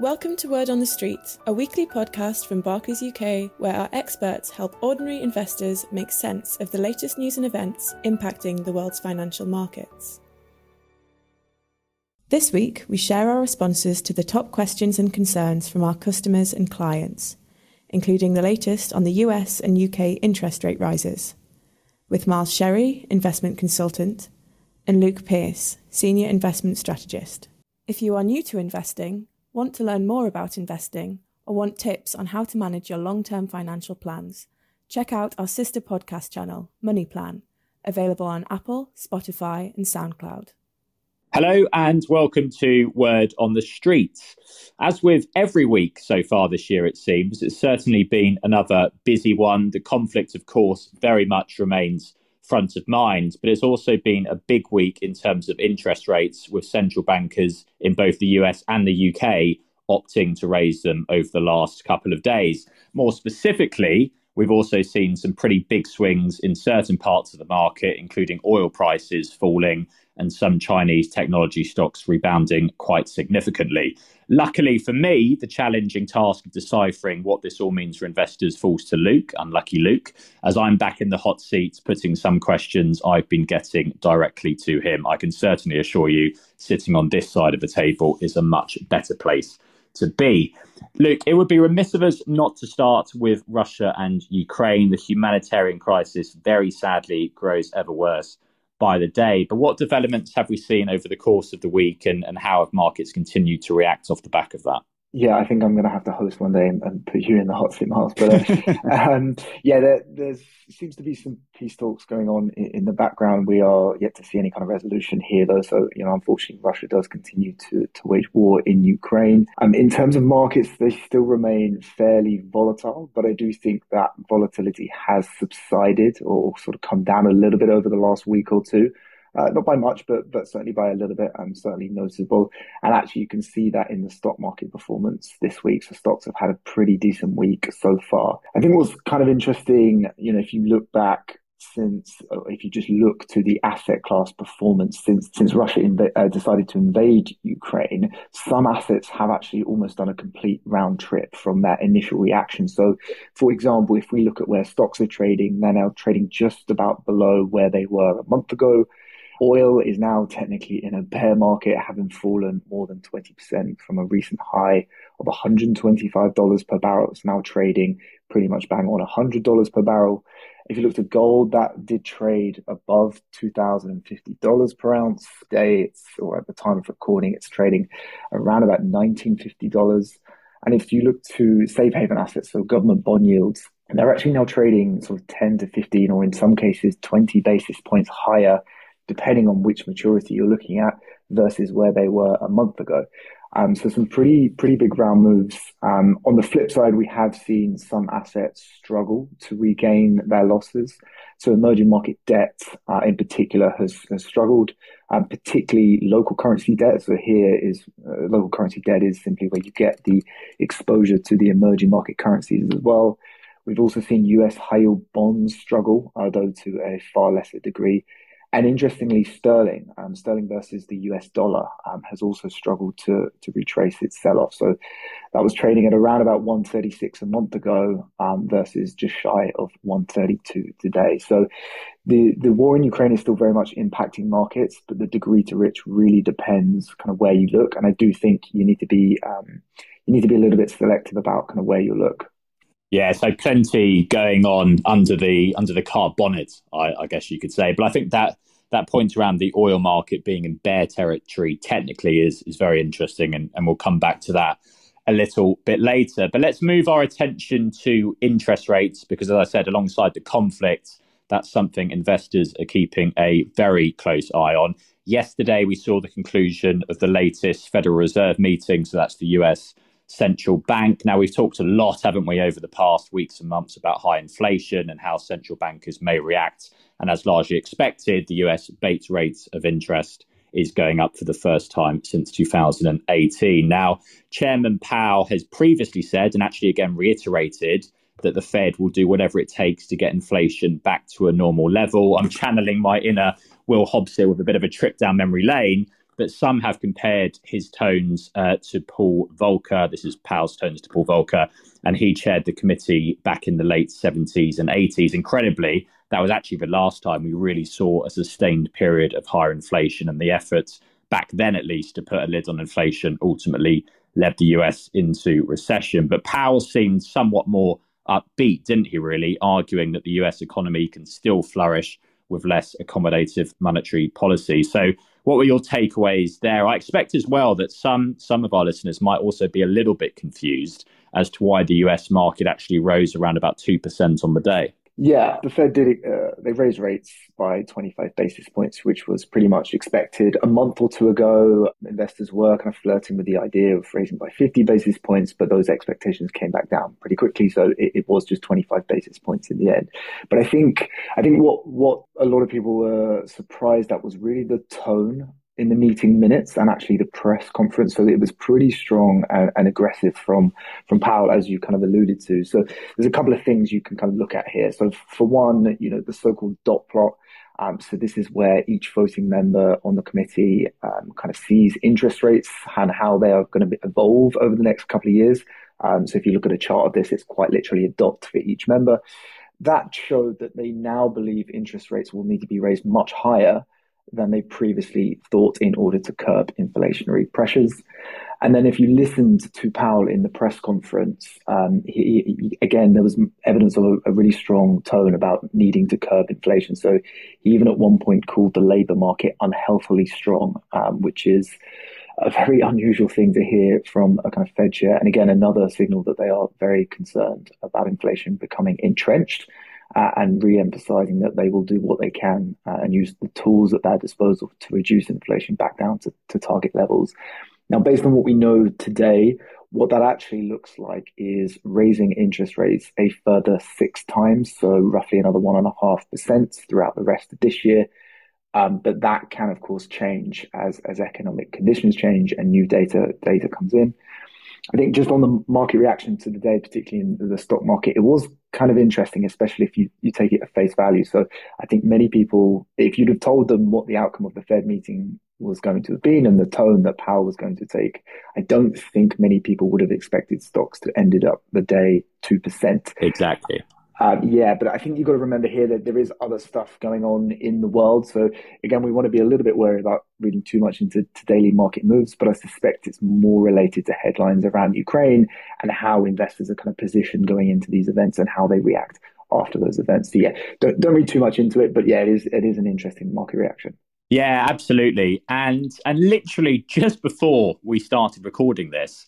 Welcome to Word on the Street, a weekly podcast from Barclays UK, where our experts help ordinary investors make sense of the latest news and events impacting the world's financial markets. This week, we share our responses to the top questions and concerns from our customers and clients, including the latest on the US and UK interest rate rises, with Miles Sherry, investment consultant, and Luke Pearce, senior investment strategist. If you are new to investing, want to learn more about investing, or want tips on how to manage your long-term financial plans, check out our sister podcast channel, Money Plan, available on Apple, Spotify, and SoundCloud. Hello and welcome to Word on the Street. As with every week so far this year, it seems, it's certainly been another busy one. The conflict, of course, very much remains front of mind, but it's also been a big week in terms of interest rates, with central bankers in both the US and the UK opting to raise them over the last couple of days. More specifically, we've also seen some pretty big swings in certain parts of the market, including oil prices falling and some Chinese technology stocks rebounding quite significantly. Luckily for me, the challenging task of deciphering what this all means for investors falls to Luke, unlucky Luke, as I'm back in the hot seat putting some questions I've been getting directly to him. I can certainly assure you, sitting on this side of the table is a much better place to be. Luke, it would be remiss of us not to start with Russia and Ukraine. The humanitarian crisis, very sadly, grows ever worse by the day. But what developments have we seen over the course of the week, and how have markets continued to react off the back of that? Yeah, I think I'm going to have to host one day and put you in the hot seat, Miles. But there seems to be some peace talks going on in the background. We are yet to see any kind of resolution here, though. So, unfortunately, Russia does continue to wage war in Ukraine. In terms of markets, they still remain fairly volatile, but I do think that volatility has subsided or sort of come down a little bit over the last week or two. Not by much, but certainly by a little bit, and certainly noticeable. And actually, you can see that in the stock market performance this week. So stocks have had a pretty decent week so far. I think what's kind of interesting, if you look back if you just look to the asset class performance since Russia decided to invade Ukraine, some assets have actually almost done a complete round trip from that initial reaction. So, for example, if we look at where stocks are trading, they're now trading just about below where they were a month ago. Oil is now technically in a bear market, having fallen more than 20% from a recent high of $125 per barrel. It's now trading pretty much bang on $100 per barrel. If you looked at gold, that did trade above $2,050 per ounce today. Or at the time of recording, it's trading around about $1,950. And if you look to safe haven assets, so government bond yields, they're actually now trading sort of 10 to 15, or in some cases 20 basis points higher, depending on which maturity you're looking at, versus where they were a month ago. So some pretty big round moves. On the flip side, we have seen some assets struggle to regain their losses. So emerging market debt in particular has struggled, particularly local currency debt. So here is local currency debt is simply where you get the exposure to the emerging market currencies as well. We've also seen US high yield bonds struggle, although to a far lesser degree. And interestingly, sterling versus the US dollar has also struggled to retrace its sell-off. So that was trading at around about 136 a month ago versus just shy of 132 today. So the war in Ukraine is still very much impacting markets, but the degree to which really depends kind of where you look. And I do think you need to be a little bit selective about kind of where you look. Yeah, so plenty going on under the car bonnet, I guess you could say. But I think that point around the oil market being in bear territory technically is very interesting, and we'll come back to that a little bit later. But let's move our attention to interest rates, because as I said, alongside the conflict, that's something investors are keeping a very close eye on. Yesterday, we saw the conclusion of the latest Federal Reserve meeting, so that's the US central bank. Now, we've talked a lot, haven't we, over the past weeks and months about high inflation and how central bankers may react. And as largely expected, the US base rates of interest is going up for the first time since 2018. Now, Chairman Powell has previously said, and actually again reiterated, that the Fed will do whatever it takes to get inflation back to a normal level. I'm channeling my inner Will Hobbs here with a bit of a trip down memory lane. But some have compared his tones to Paul Volcker. This is Powell's tones to Paul Volcker. And he chaired the committee back in the late 70s and 80s. Incredibly, that was actually the last time we really saw a sustained period of higher inflation. And the efforts back then, at least, to put a lid on inflation ultimately led the US into recession. But Powell seemed somewhat more upbeat, didn't he, really, arguing that the US economy can still flourish with less accommodative monetary policy. So what were your takeaways there? I expect as well that some of our listeners might also be a little bit confused as to why the US market actually rose around about 2% on the day. Yeah, the Fed did. They raised rates by 25 basis points, which was pretty much expected. A month or two ago, investors were kind of flirting with the idea of raising by 50 basis points, but those expectations came back down pretty quickly. So it was just 25 basis points in the end. But I think what a lot of people were surprised at was really the tone in the meeting minutes and actually the press conference. So it was pretty strong and aggressive from Powell, as you kind of alluded to. So there's a couple of things you can kind of look at here. So for one, you know, the so-called dot plot. So this is where each voting member on the committee kind of sees interest rates and how they are going to evolve over the next couple of years. So if you look at a chart of this, it's quite literally a dot for each member. That showed that they now believe interest rates will need to be raised much higher than they previously thought in order to curb inflationary pressures. And then if you listened to Powell in the press conference, he again, there was evidence of a really strong tone about needing to curb inflation. So he even at one point called the labour market unhealthily strong, which is a very unusual thing to hear from a kind of Fed chair. And again, another signal that they are very concerned about inflation becoming entrenched. And re-emphasizing that they will do what they can and use the tools at their disposal to reduce inflation back down to target levels. Now, based on what we know today, what that actually looks like is raising interest rates a further 6 times, so roughly another 1.5% throughout the rest of this year. But that can, of course, change as economic conditions change and new data comes in. I think just on the market reaction to the day, particularly in the stock market, it was kind of interesting, especially if you take it at face value. So I think many people, if you'd have told them what the outcome of the Fed meeting was going to have been and the tone that Powell was going to take, I don't think many people would have expected stocks to ended up the day 2%. Exactly. But I think you've got to remember here that there is other stuff going on in the world. So again, we want to be a little bit wary about reading too much into daily market moves, but I suspect it's more related to headlines around Ukraine and how investors are kind of positioned going into these events and how they react after those events. So don't read too much into it, but it is an interesting market reaction. Yeah, absolutely. And literally just before we started recording this,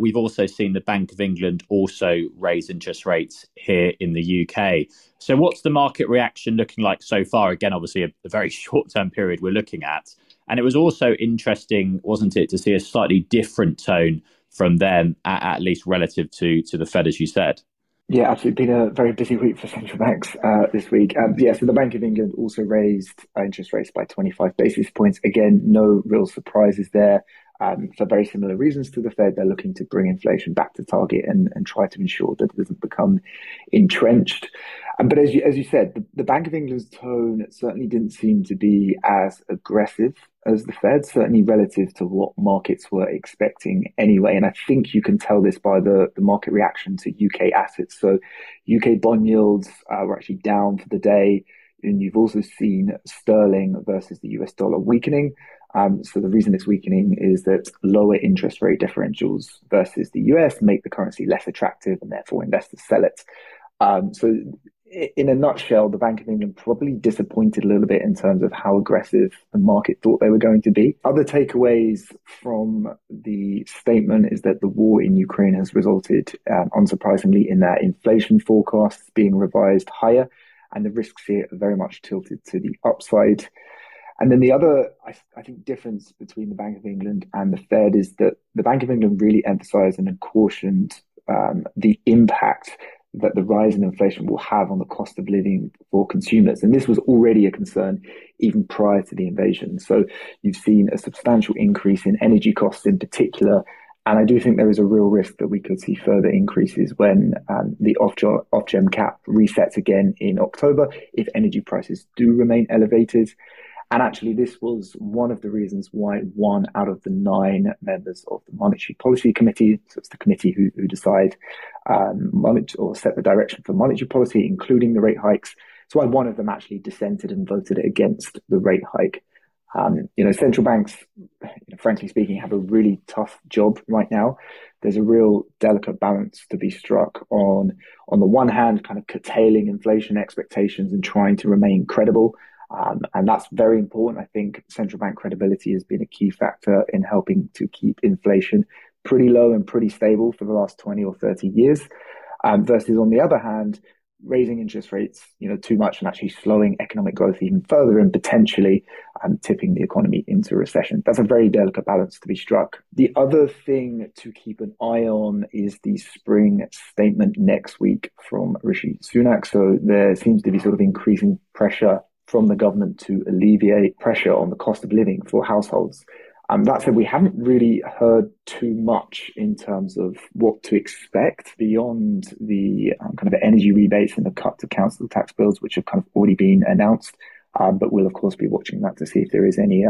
we've also seen the Bank of England also raise interest rates here in the UK. So what's the market reaction looking like so far? Again, obviously a very short-term period we're looking at. And it was also interesting, wasn't it, to see a slightly different tone from them, at least relative to the Fed, as you said. Yeah, absolutely. Been a very busy week for central banks this week. So the Bank of England also raised interest rates by 25 basis points. Again, no real surprises there. For very similar reasons to the Fed, they're looking to bring inflation back to target and try to ensure that it doesn't become entrenched. But as you said, the Bank of England's tone certainly didn't seem to be as aggressive as the Fed, certainly relative to what markets were expecting anyway. And I think you can tell this by the market reaction to UK assets. So UK bond yields were actually down for the day. And you've also seen sterling versus the US dollar weakening. So the reason it's weakening is that lower interest rate differentials versus the US make the currency less attractive and therefore investors sell it. So in a nutshell, the Bank of England probably disappointed a little bit in terms of how aggressive the market thought they were going to be. Other takeaways from the statement is that the war in Ukraine has resulted, unsurprisingly, in their inflation forecasts being revised higher. And the risks here are very much tilted to the upside. And then the other, I think, difference between the Bank of England and the Fed is that the Bank of England really emphasised and cautioned the impact that the rise in inflation will have on the cost of living for consumers. And this was already a concern even prior to the invasion. So you've seen a substantial increase in energy costs in particular. And I do think there is a real risk that we could see further increases when the Ofgem cap resets again in October if energy prices do remain elevated. And actually, this was one of the reasons why 1 out of the 9 members of the Monetary Policy Committee, so it's the committee who decide or set the direction for monetary policy, including the rate hikes, it's why one of them actually dissented and voted against the rate hike. Central banks, frankly speaking, have a really tough job right now. There's a real delicate balance to be struck on the one hand, kind of curtailing inflation expectations and trying to remain credible. And that's very important. I think central bank credibility has been a key factor in helping to keep inflation pretty low and pretty stable for the last 20 or 30 years. Versus, on the other hand, raising interest rates, too much and actually slowing economic growth even further and potentially tipping the economy into recession. That's a very delicate balance to be struck. The other thing to keep an eye on is the spring statement next week from Rishi Sunak. So there seems to be sort of increasing pressure from the government to alleviate pressure on the cost of living for households. That said, we haven't really heard too much in terms of what to expect beyond the kind of energy rebates and the cut to council tax bills, which have kind of already been announced. But we'll, of course, be watching that to see if there is any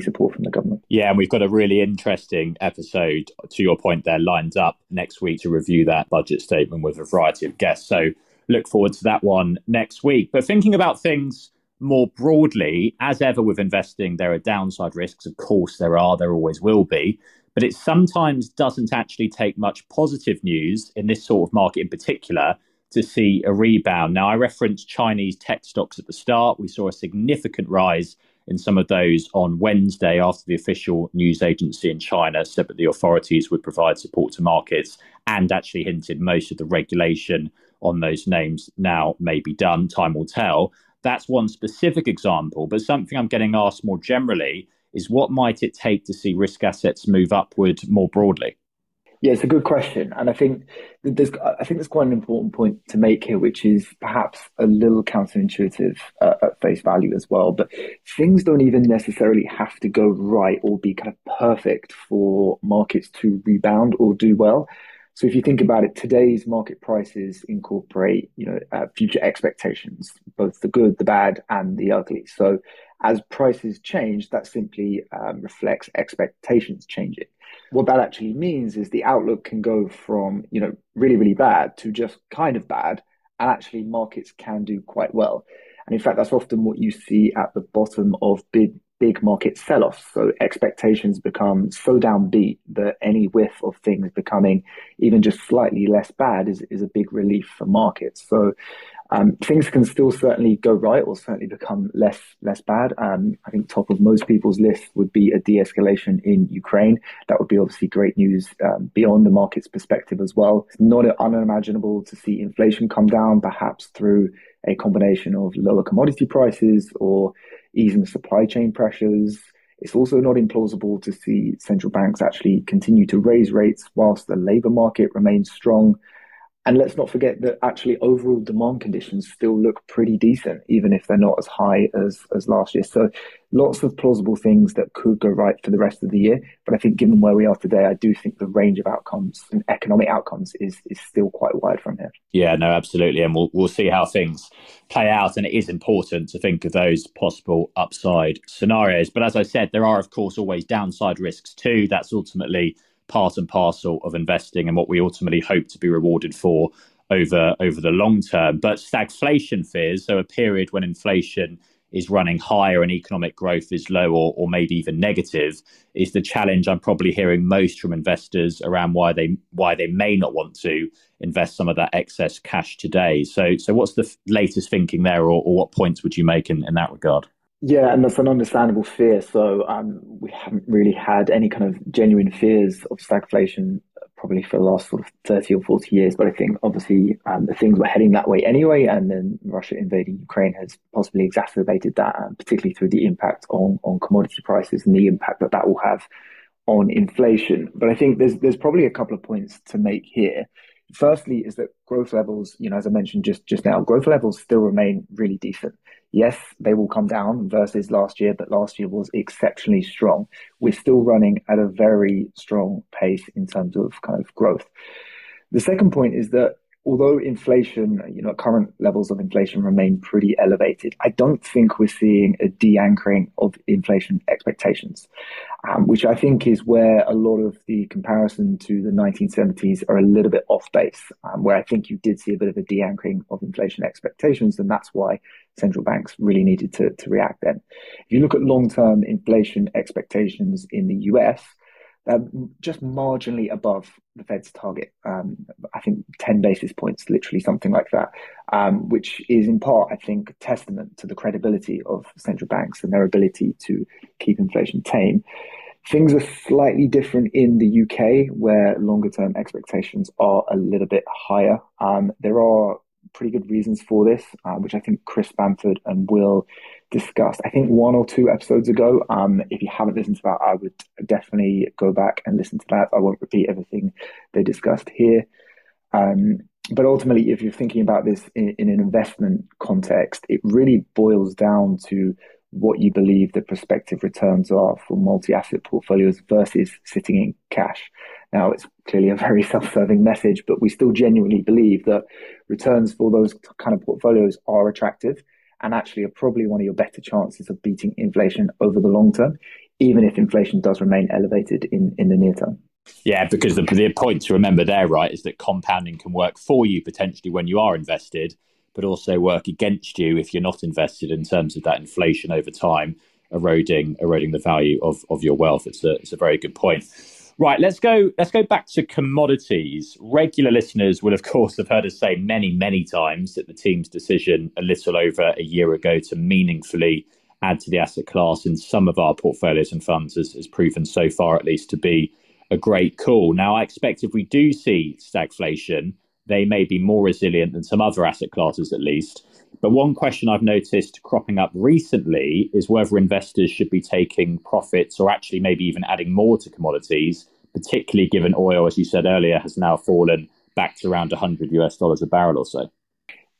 support from the government. Yeah, and we've got a really interesting episode, to your point there, lined up next week to review that budget statement with a variety of guests. So look forward to that one next week. But thinking about things more broadly, as ever with investing, there are downside risks. Of course, there are. There always will be. But it sometimes doesn't actually take much positive news in this sort of market in particular to see a rebound. Now, I referenced Chinese tech stocks at the start. We saw a significant rise in some of those on Wednesday after the official news agency in China said that the authorities would provide support to markets and actually hinted most of the regulation on those names now may be done. Time will tell. That's one specific example, but something I'm getting asked more generally is what might it take to see risk assets move upward more broadly? Yeah, it's a good question. And I think there's quite an important point to make here, which is perhaps a little counterintuitive at face value as well. But things don't even necessarily have to go right or be kind of perfect for markets to rebound or do well. So if you think about it, today's market prices incorporate, future expectations, both the good, the bad, and the ugly. So as prices change, that simply reflects expectations changing. What that actually means is the outlook can go from, really, really bad to just kind of bad, and actually markets can do quite well. And in fact, that's often what you see at the bottom of big market sell-offs. So expectations become so downbeat that any whiff of things becoming even just slightly less bad is a big relief for markets. So things can still certainly go right or certainly become less bad. I think top of most people's list would be a de-escalation in Ukraine. That would be obviously great news beyond the market's perspective as well. It's not unimaginable to see inflation come down, perhaps through a combination of lower commodity prices or easing supply chain pressures. It's also not implausible to see central banks actually continue to raise rates whilst the labour market remains strong. And let's not forget that actually overall demand conditions still look pretty decent, even if they're not as high as last year. So lots of plausible things that could go right for the rest of the year. But I think given where we are today, I do think the range of outcomes and economic outcomes is still quite wide from here. Yeah, no, absolutely. And we'll see how things play out. And it is important to think of those possible upside scenarios. But as I said, there are, of course, always downside risks too. That's ultimately part and parcel of investing and what we ultimately hope to be rewarded for over the long term. But stagflation fears, so a period when inflation is running higher and economic growth is low or maybe even negative, is the challenge I'm probably hearing most from investors around why they may not want to invest some of that excess cash today. So what's the latest thinking there or what points would you make in that regard? Yeah, and that's an understandable fear. So we haven't really had any kind of genuine fears of stagflation probably for the last sort of 30 or 40 years. But I think obviously the things were heading that way anyway. And then Russia invading Ukraine has possibly exacerbated that, particularly through the impact on commodity prices and the impact that will have on inflation. But I think there's probably a couple of points to make here. Firstly, is that growth levels, as I mentioned just now, growth levels still remain really decent. Yes, they will come down versus last year, but last year was exceptionally strong. We're still running at a very strong pace in terms of kind of growth. The second point is that although inflation, current levels of inflation remain pretty elevated, I don't think we're seeing a de-anchoring of inflation expectations, which I think is where a lot of the comparison to the 1970s are a little bit off base, where I think you did see a bit of a de-anchoring of inflation expectations, and that's why central banks really needed to react then. If you look at long-term inflation expectations in the US, just marginally above the Fed's target, I think 10 basis points, literally something like that, which is in part, I think, testament to the credibility of central banks and their ability to keep inflation tame. Things are slightly different in the UK, where longer term expectations are a little bit higher. There are pretty good reasons for this, which I think Chris Bamford and Will discussed, I think, 1 or 2 episodes ago. If you haven't listened to that, I would definitely go back and listen to that. I won't repeat everything they discussed here. But ultimately, if you're thinking about this in an investment context, it really boils down to what you believe the prospective returns are for multi-asset portfolios versus sitting in cash. Now, it's clearly a very self-serving message, but we still genuinely believe that returns for those kind of portfolios are attractive and actually are probably one of your better chances of beating inflation over the long term, even if inflation does remain elevated in the near term. Yeah, because the point to remember there, right, is that compounding can work for you potentially when you are invested, but also work against you if you're not invested in terms of that inflation over time, eroding the value of your wealth. It's a very good point. Right, let's go back to commodities. Regular listeners will, of course, have heard us say many, many times that the team's decision a little over a year ago to meaningfully add to the asset class in some of our portfolios and funds has proven so far, at least, to be a great call. Now, I expect if we do see stagflation, they may be more resilient than some other asset classes, at least. But one question I've noticed cropping up recently is whether investors should be taking profits or actually maybe even adding more to commodities, particularly given oil, as you said earlier, has now fallen back to around $100 a barrel or so.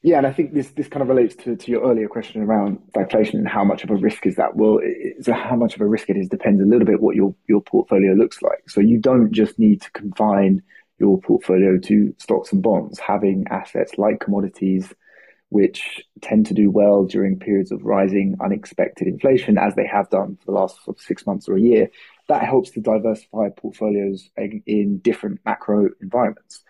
Yeah, and I think this kind of relates to your earlier question around stagflation and how much of a risk is that. Well, how much of a risk it is depends a little bit what your portfolio looks like. So you don't just need to confine your portfolio to stocks and bonds. Having assets like commodities, which tend to do well during periods of rising unexpected inflation, as they have done for the last 6 months or a year, that helps to diversify portfolios in different macro environments.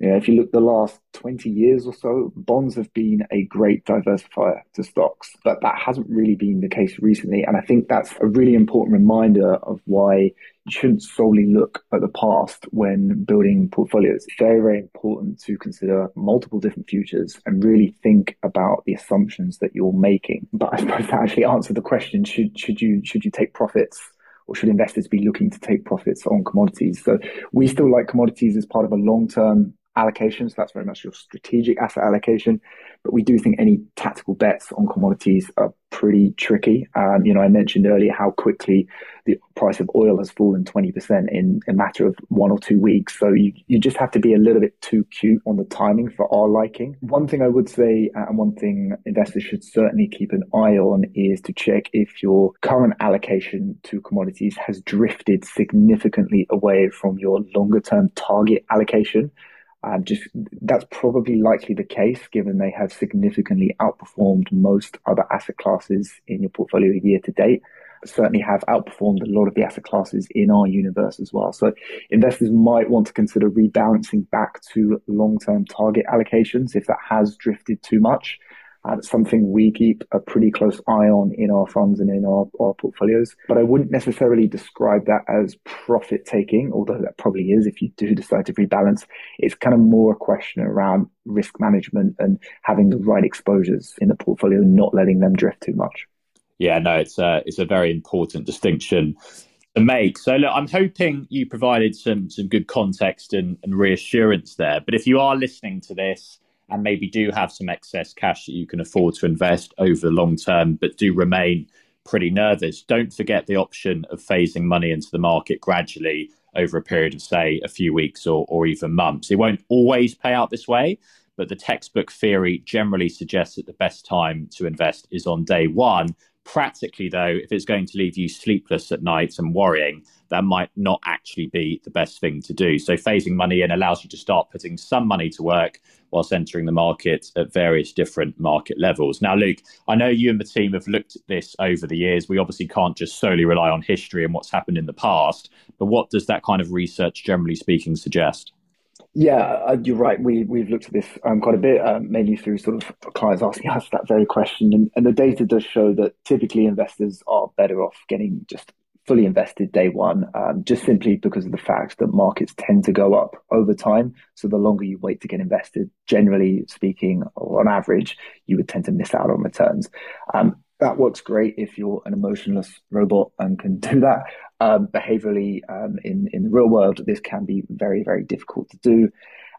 If you look the last 20 years or so, bonds have been a great diversifier to stocks, but that hasn't really been the case recently. And I think that's a really important reminder of why you shouldn't solely look at the past when building portfolios. It's very, very important to consider multiple different futures and really think about the assumptions that you're making. But I suppose that actually answered the question, should you take profits? Or should investors be looking to take profits on commodities? So we still like commodities as part of a long-term allocation. So that's very much your strategic asset allocation. But we do think any tactical bets on commodities are pretty tricky. I mentioned earlier how quickly the price of oil has fallen 20% in a matter of 1 or 2 weeks. So you just have to be a little bit too cute on the timing for our liking. One thing I would say, and one thing investors should certainly keep an eye on, is to check if your current allocation to commodities has drifted significantly away from your longer term target allocation. That's probably likely the case, given they have significantly outperformed most other asset classes in your portfolio year to date. Certainly have outperformed a lot of the asset classes in our universe as well. So investors might want to consider rebalancing back to long-term target allocations if that has drifted too much. It's something we keep a pretty close eye on in our funds and in our portfolios. But I wouldn't necessarily describe that as profit-taking, although that probably is if you do decide to rebalance. It's kind of more a question around risk management and having the right exposures in the portfolio, not letting them drift too much. Yeah, no, it's a very important distinction to make. So look, I'm hoping you provided some good context and reassurance there. But if you are listening to this, and maybe do have some excess cash that you can afford to invest over the long term, but do remain pretty nervous, don't forget the option of phasing money into the market gradually over a period of, say, a few weeks or even months. It won't always pay out this way, but the textbook theory generally suggests that the best time to invest is on day one, Practically, though, if it's going to leave you sleepless at night and worrying, that might not actually be the best thing to do. So phasing money in allows you to start putting some money to work whilst entering the market at various different market levels. Now, Luke, I know you and the team have looked at this over the years. We obviously can't just solely rely on history and what's happened in the past. But what does that kind of research, generally speaking, suggest? Yeah, you're right. We've looked at this quite a bit, mainly through sort of clients asking us that very question. And the data does show that typically investors are better off getting just fully invested day one, just simply because of the fact that markets tend to go up over time. So the longer you wait to get invested, generally speaking, or on average, you would tend to miss out on returns. That works great if you're an emotionless robot and can do that. Behaviorally, in the real world, this can be very, very difficult to do.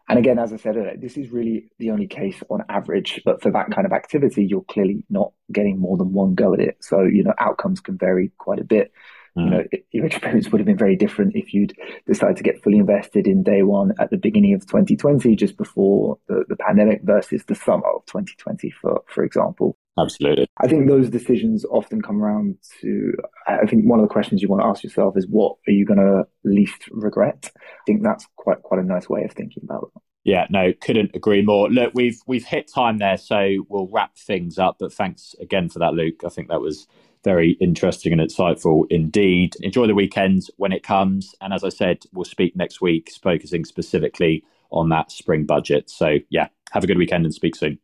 And again, as I said earlier, this is really the only case on average. But for that kind of activity, you're clearly not getting more than one go at it. So, you know, outcomes can vary quite a bit. You know, your experience would have been very different if you'd decided to get fully invested in day one at the beginning of 2020, just before the pandemic, versus the summer of 2020, for example. Absolutely. I think those decisions often come around to, I think one of the questions you want to ask yourself is, what are you going to least regret? I think that's quite a nice way of thinking about it. Yeah, no, couldn't agree more. Look, we've hit time there, so we'll wrap things up. But thanks again for that, Luke. I think that was very interesting and insightful indeed. Enjoy the weekend when it comes. And as I said, we'll speak next week, focusing specifically on that spring budget. So yeah, have a good weekend and speak soon.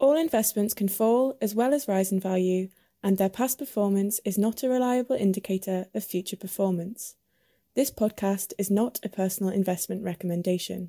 All investments can fall as well as rise in value, and their past performance is not a reliable indicator of future performance. This podcast is not a personal investment recommendation.